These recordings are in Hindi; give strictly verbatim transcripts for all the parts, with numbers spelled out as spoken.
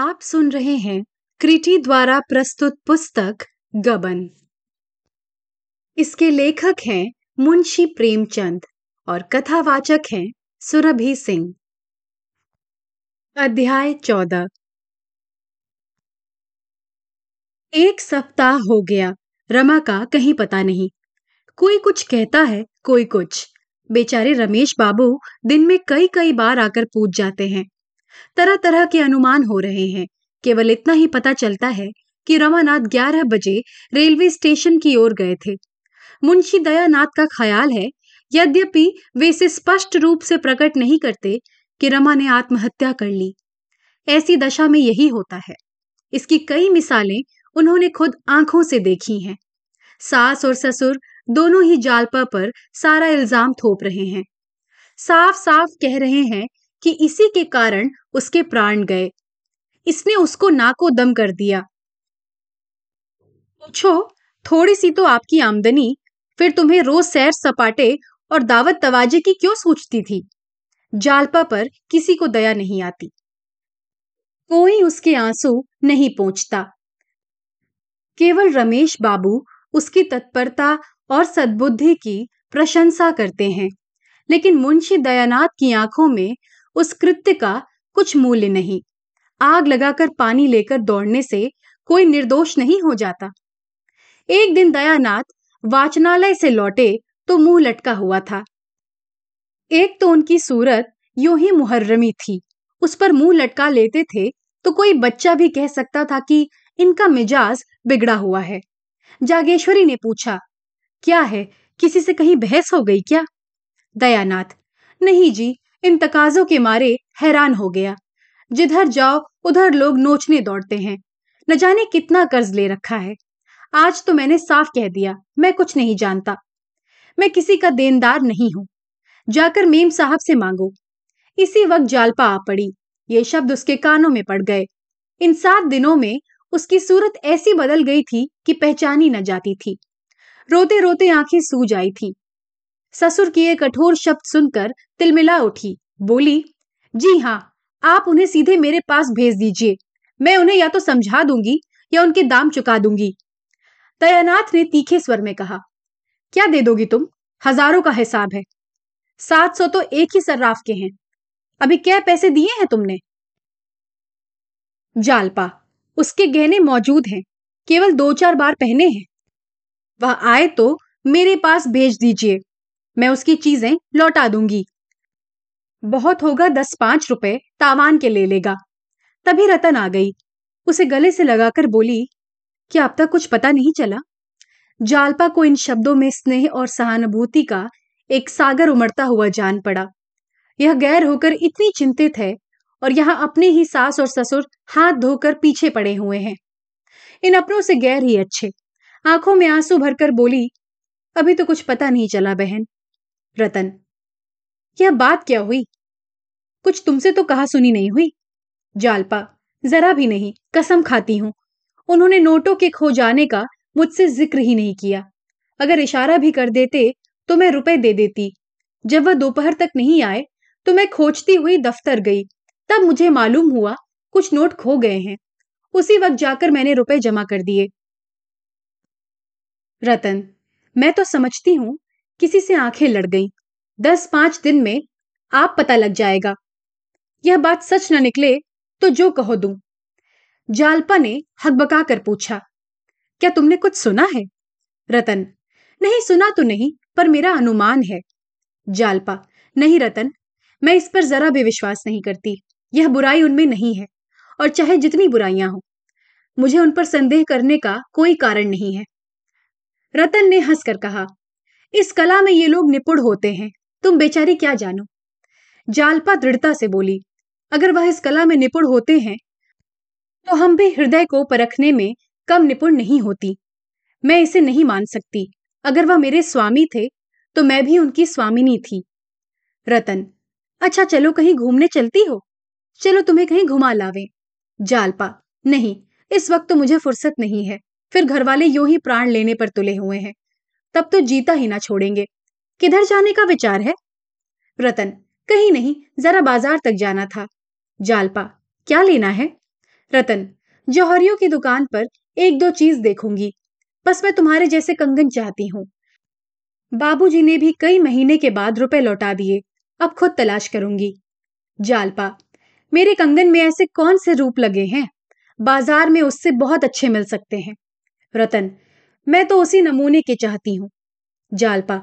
आप सुन रहे हैं कृति द्वारा प्रस्तुत पुस्तक गबन। इसके लेखक हैं मुंशी प्रेमचंद और कथावाचक हैं सुरभि सिंह। अध्याय चौदह। एक सप्ताह हो गया, रमा का कहीं पता नहीं। कोई कुछ कहता है, कोई कुछ। बेचारे रमेश बाबू दिन में कई कई बार आकर पूछ जाते हैं। तरह तरह के अनुमान हो रहे हैं। केवल इतना ही पता चलता है कि रमानाथ ग्यारह बजे रेलवे स्टेशन की ओर गए थे। मुंशी दयानाथ का ख्याल है, यद्यपि वे इसे स्पष्ट रूप से प्रकट नहीं करते, कि रमा ने आत्महत्या कर ली। ऐसी दशा में यही होता है। इसकी कई मिसालें उन्होंने खुद आंखों से देखी हैं। सास और ससुर दोनों ही जालपा पर सारा इल्जाम थोप रहे हैं। साफ साफ कह रहे हैं कि इसी के कारण उसके प्राण गए। इसने उसको नाको दम कर दिया। पूछो, थोड़ी सी तो आपकी आमदनी, फिर तुम्हें रोज सैर सपाटे और दावत तवाजे की क्यों सोचती थी। जालपा पर किसी को दया नहीं आती, कोई उसके आंसू नहीं पोंछता। केवल रमेश बाबू उसकी तत्परता और सद्बुद्धि की प्रशंसा करते हैं, लेकिन मुंशी दयानाथ की आंखों में उस कृत्य का कुछ मूल्य नहीं। आग लगाकर पानी लेकर दौड़ने से कोई निर्दोष नहीं हो जाता। एक दिन दयानाथ वाचनालय से लौटे तो मुंह लटका हुआ था। एक तो उनकी सूरत यूं ही मुहर्रमी थी। उस पर मुंह लटका लेते थे तो कोई बच्चा भी कह सकता था कि इनका मिजाज बिगड़ा हुआ है। जागेश्वरी ने पूछा, क्या है, किसी से कहीं बहस हो गई क्या? दयानाथ, नहीं जी, इन तकाजों के मारे हैरान हो गया। जिधर जाओ उधर लोग नोचने दौड़ते हैं। न जाने कितना कर्ज ले रखा है। आज तो मैंने साफ कह दिया, मैं कुछ नहीं जानता। मैं किसी का देनदार नहीं हूं। जाकर मेम साहब से मांगो। इसी वक्त जालपा आ पड़ी। ये शब्द उसके कानों में पड़ गए। इन सात दिनों में उसकी सूरत ऐसी बदल गई थी कि पहचानी न जाती थी। रोते रोते आंखें सूज आई थी। ससुर की एक कठोर शब्द सुनकर तिलमिला उठी। बोली, जी हाँ, आप उन्हें सीधे मेरे पास भेज दीजिए। मैं उन्हें या तो समझा दूंगी या उनके दाम चुका दूंगी। दयानाथ ने तीखे स्वर में कहा, क्या दे दोगी तुम? हजारों का हिसाब है। सात सौ तो एक ही सर्राफ के हैं। अभी क्या पैसे दिए हैं तुमने? जालपा, उसके गहने मौजूद हैं, केवल दो चार बार पहने हैं। वह आए तो मेरे पास भेज दीजिए, मैं उसकी चीजें लौटा दूंगी। बहुत होगा दस पांच रुपए तावान के ले लेगा। तभी रतन आ गई। उसे गले से लगाकर बोली, क्या अब तक कुछ पता नहीं चला? जालपा को इन शब्दों में स्नेह और सहानुभूति का एक सागर उमड़ता हुआ जान पड़ा। यह गैर होकर इतनी चिंतित है और यहाँ अपने ही सास और ससुर हाथ धोकर पीछे पड़े हुए हैं। इन अपनों से गैर ही अच्छे। आंखों में आंसू भरकर बोली, अभी तो कुछ पता नहीं चला बहन। रतन, यह बात क्या हुई? कुछ तुमसे तो कहा सुनी नहीं हुई। जालपा, जरा भी नहीं, कसम खाती हूं। उन्होंने नोटों के खो जाने का मुझसे जिक्र ही नहीं किया। अगर इशारा भी कर देते तो मैं रुपए दे देती। जब वह दोपहर तक नहीं आए तो मैं खोजती हुई दफ्तर गई, तब मुझे मालूम हुआ कुछ नोट खो गए हैं। उसी वक्त जाकर मैंने रुपए जमा कर दिए। रतन, मैं तो समझती हूँ किसी से आंखें लड़ गई। दस पांच दिन में आप पता लग जाएगा। यह बात सच न निकले तो जो कहो दूं। जालपा ने हकबका कर पूछा, क्या तुमने कुछ सुना है? रतन, नहीं सुना तो नहीं, पर मेरा अनुमान है। जालपा, नहीं रतन, मैं इस पर जरा भी विश्वास नहीं करती। यह बुराई उनमें नहीं है, और चाहे जितनी बुराइयां हों, मुझे उन पर संदेह करने का कोई कारण नहीं है। रतन ने हंसकर कहा, इस कला में ये लोग निपुण होते हैं, तुम बेचारी क्या जानो। जालपा दृढ़ता से बोली, अगर वह इस कला में निपुण होते हैं तो हम भी हृदय को परखने में कम निपुण नहीं होती। मैं इसे नहीं मान सकती। अगर वह मेरे स्वामी थे तो मैं भी उनकी स्वामिनी थी। रतन, अच्छा चलो कहीं घूमने चलती हो, चलो तुम्हें कहीं घुमा लावे। जालपा, नहीं, इस वक्त तो मुझे फुर्सत नहीं है। फिर घरवाले यूं ही प्राण लेने पर तुले हुए हैं, तब तो जीता ही ना छोड़ेंगे। किधर जाने का विचार है? रतन, कहीं नहीं, जरा बाजार तक जाना था। जालपा, क्या लेना है? रतन, जौहरियों की दुकान पर एक दो चीज देखूंगी, बस मैं तुम्हारे जैसे कंगन चाहती हूँ। बाबूजी ने भी कई महीने के बाद रुपए लौटा दिए, अब खुद तलाश करूंगी। जालपा, मेरे कंगन में ऐसे कौन से रूप लगे हैं, बाजार में उससे बहुत अच्छे मिल सकते हैं। रतन, मैं तो उसी नमूने के चाहती हूँ। जालपा,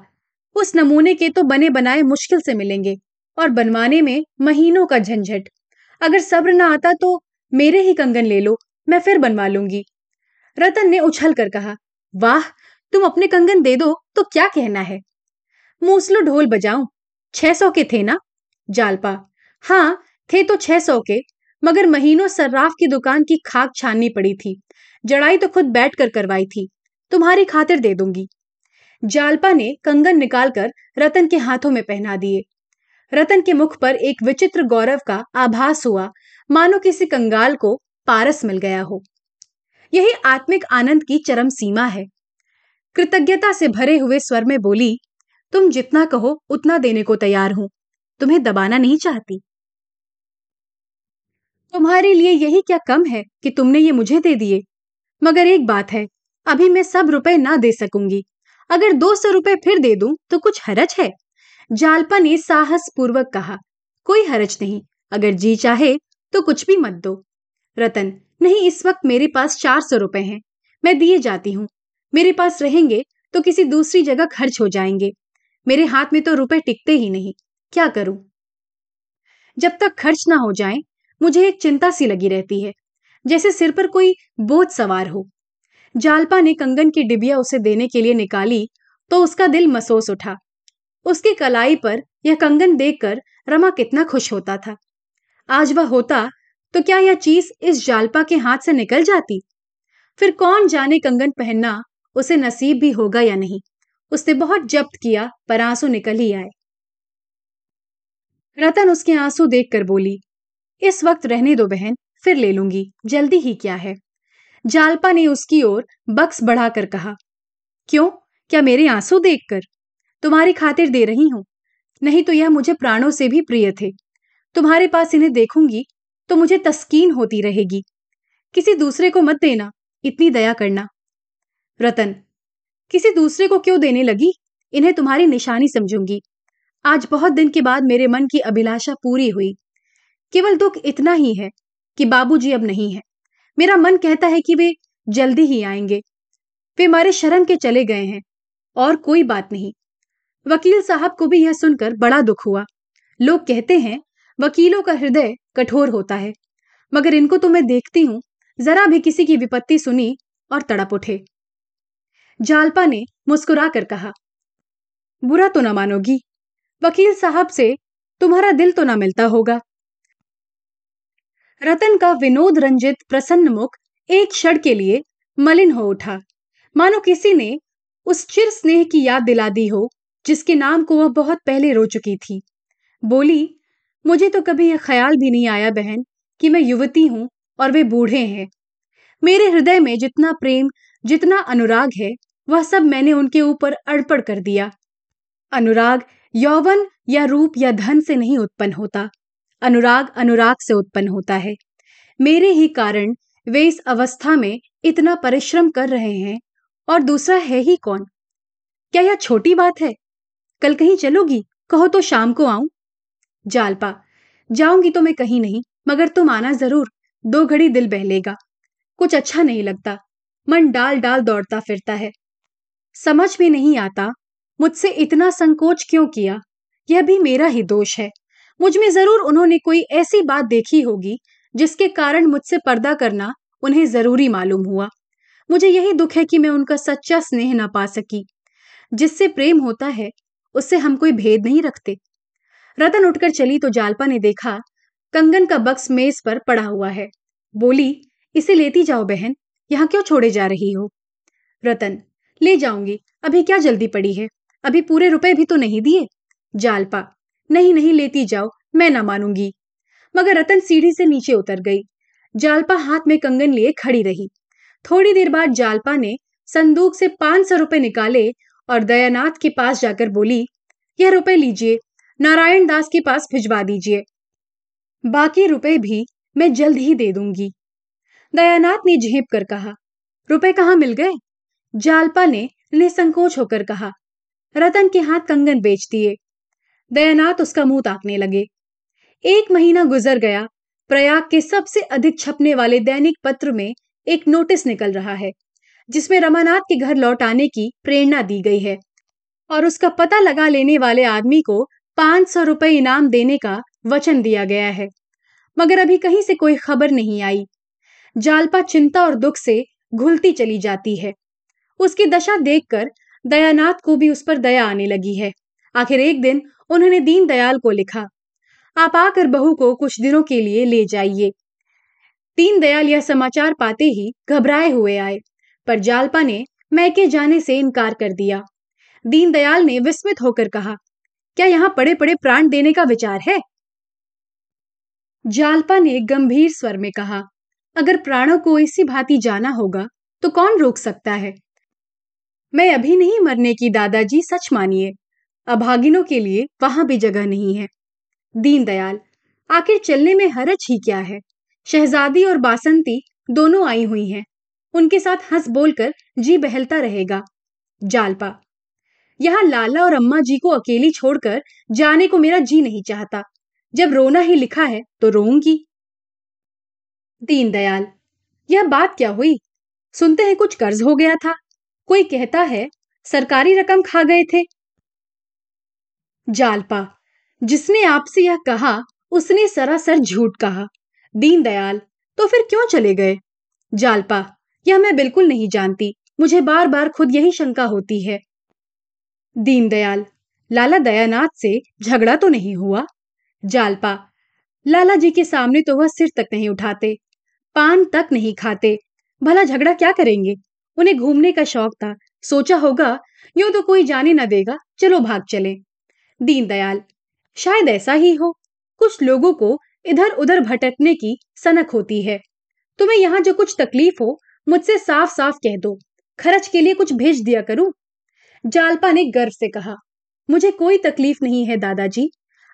उस नमूने के तो बने बनाए मुश्किल से मिलेंगे और बनवाने में महीनों का झंझट। अगर सब्र ना आता तो मेरे ही कंगन ले लो, मैं फिर बनवा लूंगी। रतन ने उछल कर कहा, वाह, तुम अपने कंगन दे दो तो क्या कहना है। मूसलो ढोल बजाऊं, छह सौ के थे ना। जालपा, हाँ थे तो छह सौ के, मगर महीनों सर्राफ की दुकान की खाक छाननी पड़ी थी, जड़ाई तो खुद बैठ कर करवाई थी, तुम्हारी खातिर दे दूंगी। जालपा ने कंगन निकालकर रतन के हाथों में पहना दिए। रतन के मुख पर एक विचित्र गौरव का आभास हुआ, मानो किसी कंगाल को पारस मिल गया हो। यही आत्मिक आनंद की चरम सीमा है। कृतज्ञता से भरे हुए स्वर में बोली, तुम जितना कहो उतना देने को तैयार हूं, तुम्हें दबाना नहीं चाहती। तुम्हारे लिए यही क्या कम है कि तुमने ये मुझे दे दिए, मगर एक बात है, अभी मैं सब रुपए ना दे सकूंगी, अगर दो सौ रुपए फिर दे दूं तो कुछ हरज है। जालपा ने साहस पूर्वक कहा, कोई हरज नहीं, अगर जी चाहे तो कुछ भी मत दो। रतन, नहीं, इस वक्त मेरे पास चार सौ रुपए हैं, मैं दिए जाती हूँ, मेरे पास रहेंगे तो किसी दूसरी जगह खर्च हो जाएंगे, मेरे हाथ में तो रुपए टिकते ही नहीं, क्या करूं। जब तक खर्च ना हो जाएं, मुझे एक चिंता सी लगी रहती है, जैसे सिर पर कोई बोझ सवार हो। जालपा ने कंगन की डिबिया उसे देने के लिए निकाली तो उसका दिल मसोस उठा। उसकी कलाई पर यह कंगन देखकर रमा कितना खुश होता था। आज वह होता तो क्या यह चीज इस जालपा के हाथ से निकल जाती। फिर कौन जाने कंगन पहनना उसे नसीब भी होगा या नहीं। उसने बहुत जब्त किया पर आंसू निकल ही आए। रतन उसके आंसू देखकर बोली, इस वक्त रहने दो बहन, फिर ले लूंगी, जल्दी ही क्या है। जालपा ने उसकी ओर बक्स बढ़ाकर कहा, क्यों, क्या मेरे आंसू देखकर? तुम्हारी खातिर दे रही हूं, नहीं तो यह मुझे प्राणों से भी प्रिय थे। तुम्हारे पास इन्हें देखूंगी तो मुझे तस्कीन होती रहेगी। किसी दूसरे को मत देना, इतनी दया करना। रतन, किसी दूसरे को क्यों देने लगी, इन्हें तुम्हारी निशानी समझूंगी। आज बहुत दिन के बाद मेरे मन की अभिलाषा पूरी हुई। केवल दुख इतना ही है कि बाबूजी अब नहीं है। मेरा मन कहता है कि वे जल्दी ही आएंगे, वे मारे शर्म के चले गए हैं। और कोई बात नहीं। वकील साहब को भी यह सुनकर बड़ा दुख हुआ। लोग कहते हैं वकीलों का हृदय कठोर होता है, मगर इनको तो मैं देखती हूँ, जरा भी किसी की विपत्ति सुनी और तड़प उठे। जालपा ने मुस्कुरा कर कहा, बुरा तो ना मानोगी, वकील साहब से तुम्हारा दिल तो ना मिलता होगा। रतन का विनोद रंजित प्रसन्न मुख एक क्षण के लिए मलिन हो उठा, मानो किसी ने उस चिर स्नेह की याद दिला दी हो जिसके नाम को वह बहुत पहले रो चुकी थी। बोली, मुझे तो कभी यह ख्याल भी नहीं आया बहन कि मैं युवती हूँ और वे बूढ़े हैं। मेरे हृदय में जितना प्रेम, जितना अनुराग है, वह सब मैंने उनके ऊपर अड़पड़ कर दिया। अनुराग यौवन या रूप या धन से नहीं उत्पन्न होता, अनुराग अनुराग से उत्पन्न होता है। मेरे ही कारण वे इस अवस्था में इतना परिश्रम कर रहे हैं, और दूसरा है ही कौन। क्या यह छोटी बात है? कल कहीं चलोगी? कहो तो शाम को आऊं। जालपा, जाऊंगी तो मैं कहीं नहीं, मगर तुम आना जरूर, दो घड़ी दिल बहलेगा। कुछ अच्छा नहीं लगता, मन डाल डाल दौड़ता फिरता है। समझ में नहीं आता मुझसे इतना संकोच क्यों किया, यह भी मेरा ही दोष है। मुझ में जरूर उन्होंने कोई ऐसी बात देखी होगी जिसके कारण मुझसे पर्दा करना उन्हें जरूरी मालूम हुआ। मुझे यही दुख है कि मैं उनका सच्चा स्नेह ना पा सकी। जिससे प्रेम होता है उससे हम कोई भेद नहीं रखते। रतन उठकर चली तो जालपा ने देखा कंगन का बक्स मेज पर पड़ा हुआ है। बोली, इसे लेती जाओ बहन, यहाँ क्यों छोड़े जा रही हो। रतन, ले जाऊंगी, अभी क्या जल्दी पड़ी है, अभी पूरे रुपए भी तो नहीं दिए। जालपा, नहीं नहीं, लेती जाओ, मैं ना मानूंगी। मगर रतन सीढ़ी से नीचे उतर गई। जालपा हाथ में कंगन लिए खड़ी रही। थोड़ी देर बाद जालपा ने संदूक से पांच सौ रुपए निकाले और दयानाथ के पास जाकर बोली, यह रुपए लीजिए, नारायण दास के पास भिजवा दीजिए, बाकी रुपए भी मैं जल्द ही दे दूंगी। दयानाथ ने झेप कर कहा, रुपए कहाँ मिल गए? जालपा ने निसंकोच होकर कहा, रतन के हाथ कंगन बेच दिए। दयानाथ उसका मुंह ताकने लगे। एक महीना गुजर गया। प्रयाग के सबसे अधिक छपने वाले दैनिक पत्र में एक नोटिस निकल रहा है जिसमें रमानाथ के घर लौट आने की प्रेरणा दी गई है और उसका पता लगा लेने वाले आदमी को पांच सौ रुपए इनाम देने का वचन दिया गया है। मगर अभी कहीं से कोई खबर नहीं आई। जालपा चिंता और दुख से घुलती चली जाती है। उसकी दशा देखकर दयानाथ को भी उस पर दया आने लगी है। आखिर एक दिन उन्होंने दीन दयाल को लिखा, आप आकर बहू को कुछ दिनों के लिए ले जाइए। दीन दयाल यह समाचार पाते ही घबराए हुए आए, पर जालपा ने मैके जाने से इनकार कर दिया। दीन दयाल ने विस्मित होकर कहा, क्या यहाँ पड़े पड़े प्राण देने का विचार है? जालपा ने गंभीर स्वर में कहा, अगर प्राणों को इसी भांति जाना होगा तो कौन रोक सकता है? मैं अभी नहीं मरने की दादाजी, सच मानिए अभागिनों के लिए वहां भी जगह नहीं है। दीनदयाल, आखिर चलने में हरज ही क्या है? शहजादी और बासंती दोनों आई हुई हैं, उनके साथ हंस बोलकर जी बहलता रहेगा। जालपा, यहाँ लाला और अम्मा जी को अकेली छोड़कर जाने को मेरा जी नहीं चाहता। जब रोना ही लिखा है तो रोऊंगी। दीनदयाल, यह बात क्या हुई? सुनते हैं कुछ कर्ज हो गया था, कोई कहता है सरकारी रकम खा गए थे। जालपा, जिसने आपसे यह कहा उसने सरासर झूठ कहा। दीनदयाल, तो फिर क्यों चले गए? जालपा, यह मैं बिल्कुल नहीं जानती, मुझे बार बार खुद यही शंका होती है। दीनदयाल, लाला दयानाथ से झगड़ा तो नहीं हुआ? जालपा, लाला जी के सामने तो वह सिर तक नहीं उठाते, पान तक नहीं खाते, भला झगड़ा क्या करेंगे? उन्हें घूमने का शौक था, सोचा होगा यूं तो कोई जाने न देगा, चलो भाग चले। दीनदयाल, शायद ऐसा ही हो। कुछ लोगों को इधर उधर भटकने की सनक होती है। तुम्हें यहाँ जो कुछ तकलीफ हो मुझसे साफ साफ कह दो, खर्च के लिए कुछ भेज दिया करूं। जालपा ने गर्व से कहा, मुझे कोई तकलीफ नहीं है दादाजी,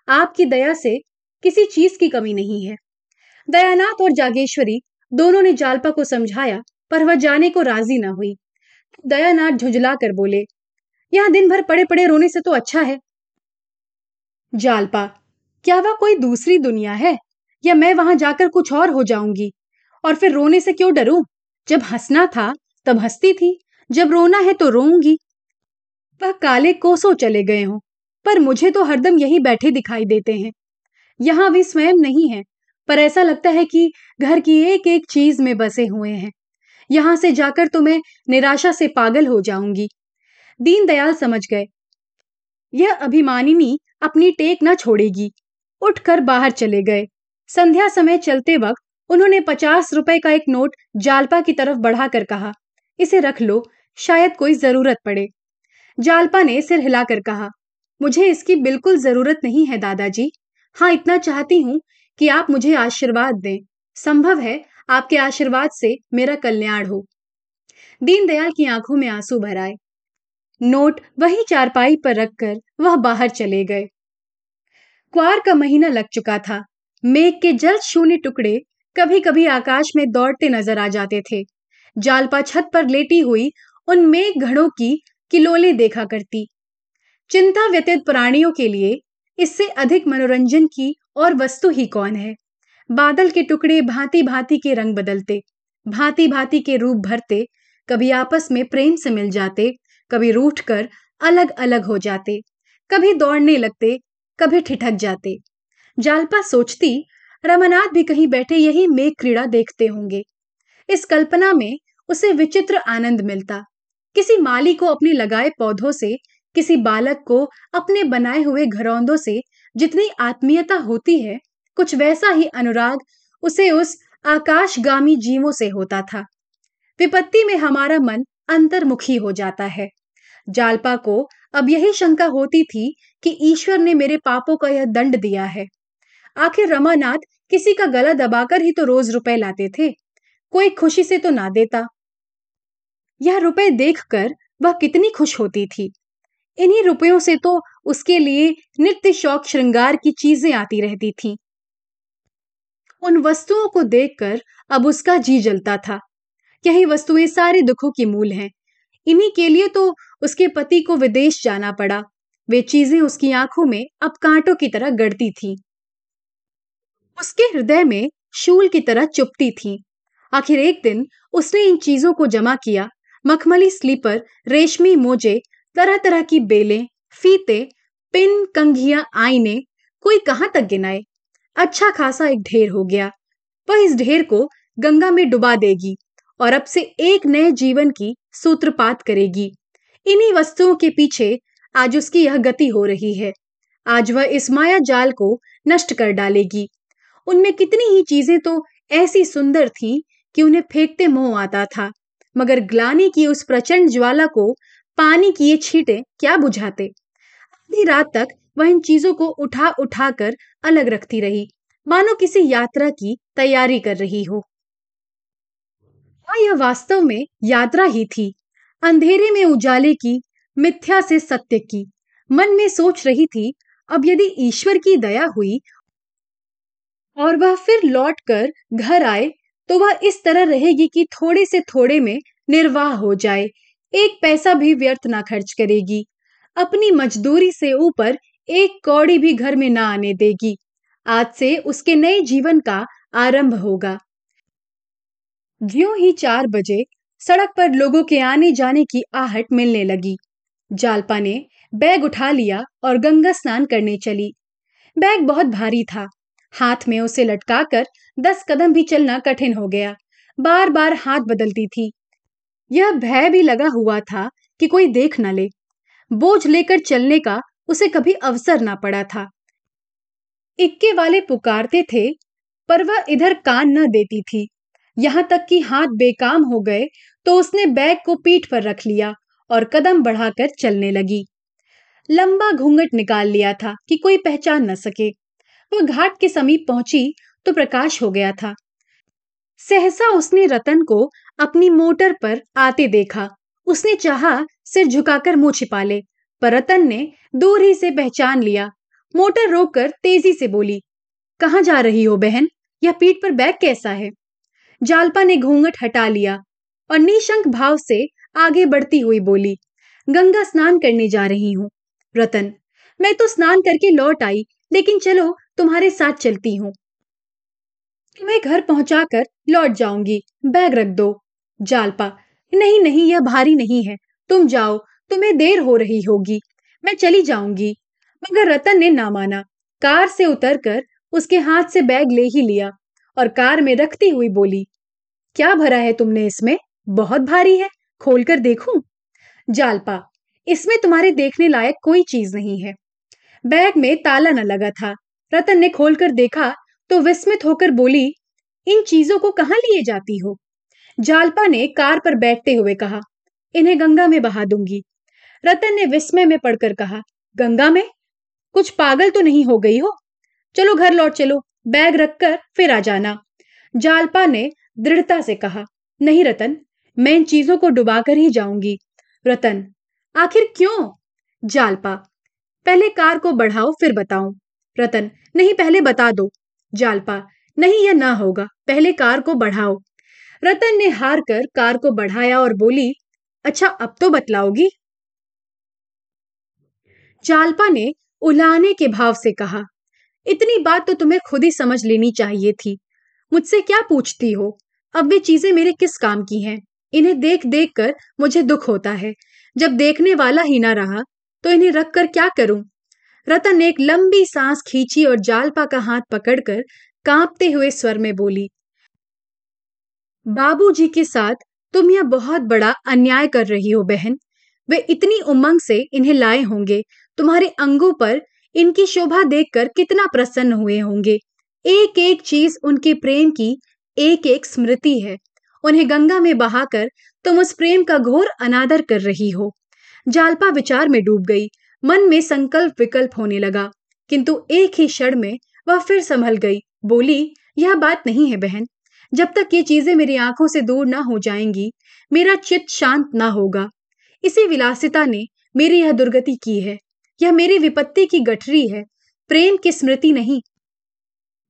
आपकी दया से किसी चीज की कमी नहीं है। दयानाथ और जागेश्वरी दोनों ने जालपा को समझाया, पर वह जाने को राजी न हुई। दयानाथ झुंझला कर बोले, यहाँ दिन भर पड़े पड़े रोने से तो अच्छा है। जालपा, क्या वह कोई दूसरी दुनिया है या मैं वहां जाकर कुछ और हो जाऊंगी? और फिर रोने से क्यों डरूं? जब हंसना था तब हंसती थी, जब रोना है तो रोऊंगी। वह काले कोसों चले गए हों, पर मुझे तो हरदम यही बैठे दिखाई देते हैं। यहाँ वे स्वयं नहीं है, पर ऐसा लगता है कि घर की एक एक चीज में बसे हुए हैं। यहाँ से जाकर तो मैं निराशा से पागल हो जाऊंगी। दीनदयाल समझ गए, यह अभिमानिनी अपनी टेक न छोड़ेगी। उठकर बाहर चले गए। संध्या समय चलते वक्त उन्होंने पचास रुपए का एक नोट जालपा की तरफ बढ़ाकर कहा, इसे रख लो, शायद कोई जरूरत पड़े। जालपा ने सिर हिलाकर कहा, मुझे इसकी बिल्कुल जरूरत नहीं है दादाजी। हाँ, इतना चाहती हूँ कि आप मुझे आशीर्वाद दें, संभव है आपके आशीर्वाद से मेरा कल्याण हो। दीनदयाल की आंखों में आंसू भर आए। नोट वही चारपाई पर रखकर वह बाहर चले गए। क्वार का महीना लग चुका था। मेघ के जल शून्य टुकड़े कभी कभी आकाश में दौड़ते नजर आ जाते थे। जालपा छत पर लेटी हुई उन मेघ घड़ों की किलोले देखा करती। चिंता व्यतीत प्राणियों के लिए इससे अधिक मनोरंजन की और वस्तु ही कौन है। बादल के टुकड़े भांति भांति के रंग बदलते, भांति भांति के रूप भरते, कभी आपस में प्रेम से मिल जाते, कभी रूठकर अलग अलग हो जाते, कभी दौड़ने लगते, कभी ठिठक जाते। जालपा सोचती, रमानाथ भी कहीं बैठे यही मेघ क्रीड़ा देखते होंगे। इस कल्पना में उसे विचित्र आनंद मिलता। किसी माली को अपने लगाए पौधों से, किसी बालक को अपने बनाए हुए घरौंदों से जितनी आत्मीयता होती है, कुछ वैसा ही अनुराग उसे उस आकाशगामी जीवों से होता था। विपत्ति में हमारा मन अंतर्मुखी हो जाता है। जालपा को अब यही शंका होती थी कि ईश्वर ने मेरे पापों का यह दंड दिया है। आखिर रमानाथ किसी का गला दबाकर ही तो रोज रुपए लाते थे, कोई खुशी से तो ना देता। यह रुपए देखकर वह कितनी खुश होती थी। इन्हीं रुपयों से तो उसके लिए नित्य शौक श्रृंगार की चीजें आती रहती थीं। उन वस्तुओं को देखकर अब उसका जी जलता था। यही वस्तुएं सारे दुखों की मूल हैं। इन्हीं के लिए तो उसके पति को विदेश जाना पड़ा। वे चीजें उसकी आंखों में अब कांटों की तरह गड़ती थीं, उसके हृदय में शूल की तरह चुभती थीं। आखिर एक दिन उसने इन चीजों को जमा किया। मखमली स्लीपर, रेशमी मोजे, तरह तरह की बेलें, फीते, पिन, कंघिया, आईने, कोई कहाँ तक गिनाए। अच्छा खासा एक ढेर हो गया। वह इस ढेर को गंगा में डुबा देगी और अब से एक नए जीवन की सूत्रपात करेगी। इन्हीं वस्तुओं के पीछे आज उसकी यह गति हो रही है। आज वह इस माया जाल को नष्ट कर डालेगी। उनमें कितनी ही चीजें तो ऐसी सुंदर थीं कि उन्हें फेंकते मोह आता था, मगर ग्लानि की उस प्रचंड ज्वाला को पानी की ये छींटे क्या बुझाते। आधी रात तक वह इन चीजों को उठा उठा कर अलग रखती रही, मानो किसी यात्रा की तैयारी कर रही हो। और यह वास्तव में यात्रा ही थी, अंधेरे में उजाले की, मिथ्या से सत्य की। मन में सोच रही थी, अब यदि ईश्वर की दया हुई और वह फिर लौट कर घर आए तो वह इस तरह रहेगी कि थोड़े से थोड़े में निर्वाह हो जाए, एक पैसा भी व्यर्थ ना खर्च करेगी, अपनी मजदूरी से ऊपर एक कौड़ी भी घर में ना आने देगी। आज से उसके नए जीवन का आरंभ होगा। ज्यों ही चार बजे सड़क पर लोगों के आने जाने की आहट मिलने लगी। जालपा ने बैग उठा लिया और गंगा स्नान करने चली। बैग बहुत भारी था, हाथ में उसे लटकाकर दस कदम भी चलना कठिन हो गया। बार बार हाथ बदलती थी। यह भय भी लगा हुआ था कि कोई देख न ले। बोझ लेकर चलने का उसे कभी अवसर ना पड़ा था। इक्के वाले पुकारते थे, पर वह इधर कान न देती थी। यहाँ तक कि हाथ बेकाम हो गए तो उसने बैग को पीठ पर रख लिया और कदम बढ़ाकर चलने लगी। लंबा घूंघट निकाल लिया था कि कोई पहचान न सके। वह घाट के समीप पहुंची तो प्रकाश हो गया था। सहसा उसने रतन को अपनी मोटर पर आते देखा। उसने चाहा सिर झुकाकर मुंह छिपा ले, पर रतन ने दूर ही से पहचान लिया। मोटर रोककर तेजी से बोली, कहाँ जा रही हो बहन? यह पीठ पर बैग कैसा है? जालपा ने घूंघट हटा लिया और निशंक भाव से आगे बढ़ती हुई बोली, गंगा स्नान करने जा रही हूँ रतन। मैं तो स्नान करके लौट आई, लेकिन चलो तुम्हारे साथ चलती हूँ, तुम्हें घर पहुंचाकर लौट जाऊंगी। बैग रख दो। जालपा, नहीं नहीं, यह भारी नहीं है, तुम जाओ, तुम्हें देर हो रही होगी, मैं चली जाऊंगी। मगर रतन ने ना माना। कार से उतरकर उसके हाथ से बैग ले ही लिया और कार में रखती हुई बोली, क्या भरा है तुमने इसमें? बहुत भारी है, खोलकर देखूं? जालपा, इसमें तुम्हारे देखने लायक कोई चीज नहीं है। बैग में ताला न लगा था। रतन ने खोलकर देखा तो विस्मित होकर बोली, इन चीजों को कहाँ लिए जाती हो? जालपा ने कार पर बैठते हुए कहा, इन्हें गंगा में बहा दूंगी। रतन ने विस्मय में पड़कर कहा, गंगा में? कुछ पागल तो नहीं हो गई हो? चलो घर लौट चलो, बैग रखकर फिर आ जाना। जालपा ने दृढ़ता से कहा, नहीं रतन, मैं इन चीजों को डुबाकर ही जाऊंगी। रतन, आखिर क्यों? जालपा, पहले कार को बढ़ाओ, फिर बताऊं। रतन, नहीं, पहले बता दो। जालपा, नहीं, यह ना होगा, पहले कार को बढ़ाओ। रतन ने हार कर कार को बढ़ाया और बोली, अच्छा अब तो बतलाओगी? जालपा ने उलाहने के भाव से कहा, इतनी बात तो तुम्हें खुद ही समझ लेनी चाहिए थी, मुझसे क्या पूछती हो? अब वे चीजें मेरे किस काम की हैं? इन्हें देख देख कर मुझे दुख होता है। जब देखने वाला ही ना रहा तो इन्हें रख कर क्या करूं? रतन ने एक लंबी सांस खींची और जालपा का हाथ पकड़कर कांपते हुए स्वर में बोली, बाबूजी के साथ तुम यह बहुत बड़ा अन्याय कर रही हो बहन। वे इतनी उमंग से इन्हें लाए होंगे, तुम्हारे अंगों पर इनकी शोभा देखकर कितना प्रसन्न हुए होंगे। एक एक चीज उनके प्रेम की एक एक स्मृति है। उन्हें गंगा में बहाकर तुम उस प्रेम का घोर अनादर कर रही हो। जालपा विचार में डूब गई। मन में संकल्प विकल्प होने लगा, किंतु एक ही क्षण में वह फिर संभल गई। बोली, यह बात नहीं है बहन, जब तक ये चीजें मेरी आंखों से दूर ना हो जाएंगी, मेरा चित्त शांत ना होगा। इसी विलासिता ने मेरी यह दुर्गति की है। यह मेरी विपत्ति की गठरी है, प्रेम की स्मृति नहीं।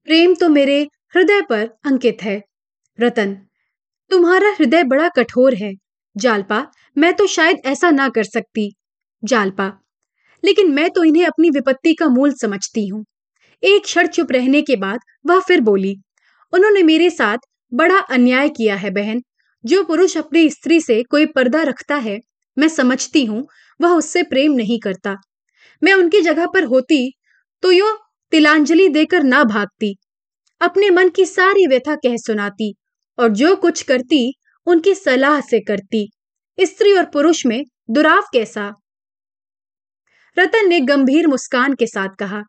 प्रेम तो मेरे हृदय पर अंकित है। रतन, तुम्हारा हृदय बड़ा कठोर है। जालपा, मैं तो शायद ऐसा ना कर सकती। जालपा, लेकिन मैं तो इन्हें अपनी विपत्ति का मूल समझती हूँ। एक क्षण चुप रहने के बाद वह फिर बोली, उन्होंने मेरे साथ बड़ा अन्याय किया है बहन। जो पुरुष अपनी स्त्री से कोई पर्दा रखता है, मैं समझती हूँ वह उससे प्रेम नहीं करता। मैं उनकी जगह पर होती तो यो तिलांजलि देकर ना भागती, अपने मन की सारी व्यथा कह सुनाती और जो कुछ करती उनकी सलाह से करती। स्त्री और पुरुष में दुराव कैसा? रतन ने गंभीर मुस्कान के साथ कहा,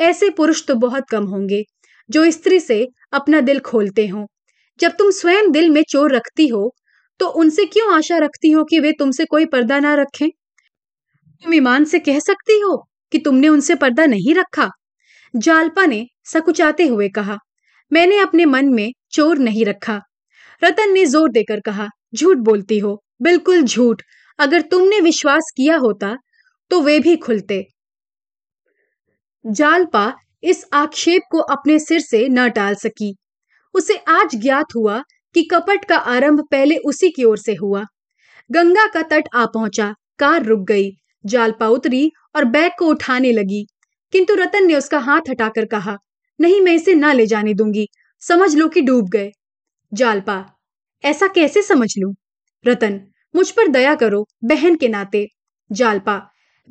ऐसे पुरुष तो बहुत कम होंगे जो स्त्री से अपना दिल खोलते हों। जब तुम स्वयं दिल में चोर रखती हो तो उनसे क्यों आशा रखती हो कि वे तुमसे कोई पर्दा ना रखें? तुम ईमान से कह सकती हो कि तुमने उनसे पर्दा नहीं रखा? जालपा ने सकुचाते हुए कहा, मैंने अपने मन में चोर नहीं रखा। रतन ने जोर देकर कहा, झूठ बोलती हो, बिल्कुल झूठ। अगर तुमने विश्वास किया होता तो वे भी खुलते। जालपा इस आक्षेप को अपने सिर से न टाल सकी। उसे आज ज्ञात हुआ कि कपट का आरंभ पहले उसी की ओर से हुआ। गंगा का तट आ पहुंचा, कार रुक गई। जालपा उतरी और बैग को उठाने लगी, किंतु रतन ने उसका हाथ हटाकर कहा, नहीं, मैं इसे ना ले जाने दूंगी, समझ लो कि डूब गए। जालपा, ऐसा कैसे समझ लूं? रतन, मुझ पर दया करो बहन के नाते। जालपा,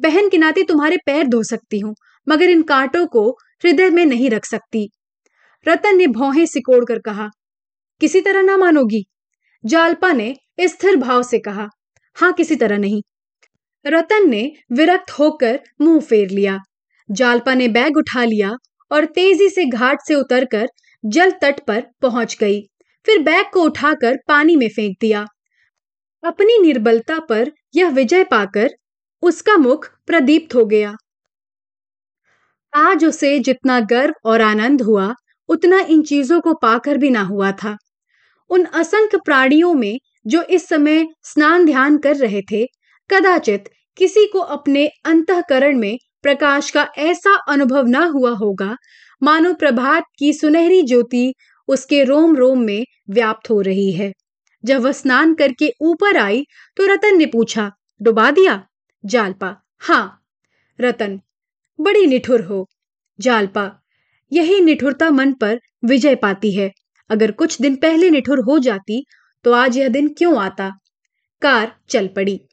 बहन के नाते तुम्हारे पैर धो सकती हूँ, मगर इन कांटों को हृदय में नहीं रख सकती। रतन ने भौहें सिकोड़ कर कहा, किसी तरह ना मानोगी? जालपा ने स्थिर भाव से कहा, हाँ, किसी तरह नहीं। रतन ने विरक्त होकर मुंह फेर लिया। जालपा ने बैग उठा लिया और तेजी से घाट से उतरकर जल तट पर पहुंच गई। फिर बैग को उठाकर पानी में फेंक दिया। अपनी निर्बलता पर यह विजय पाकर उसका मुख प्रदीप्त हो गया। आज उसे जितना गर्व और आनंद हुआ, उतना इन चीजों को पाकर भी ना हुआ था। उन असंख्य प्राणियों में जो इस समय स्नान ध्यान कर रहे थे, कदाचित किसी को अपने अंतःकरण में प्रकाश का ऐसा अनुभव ना हुआ होगा मानो प्रभात की सुनहरी ज्योति उसके रोम रोम में व्याप्त हो रही है। जब वह स्नान करके ऊपर आई तो रतन ने पूछा, डुबा दिया? जालपा, हाँ। रतन, बड़ी निठुर हो। जालपा, यही निठुरता मन पर विजय पाती है। अगर कुछ दिन पहले निठुर हो जाती तो आज यह दिन क्यों आता? कार चल पड़ी।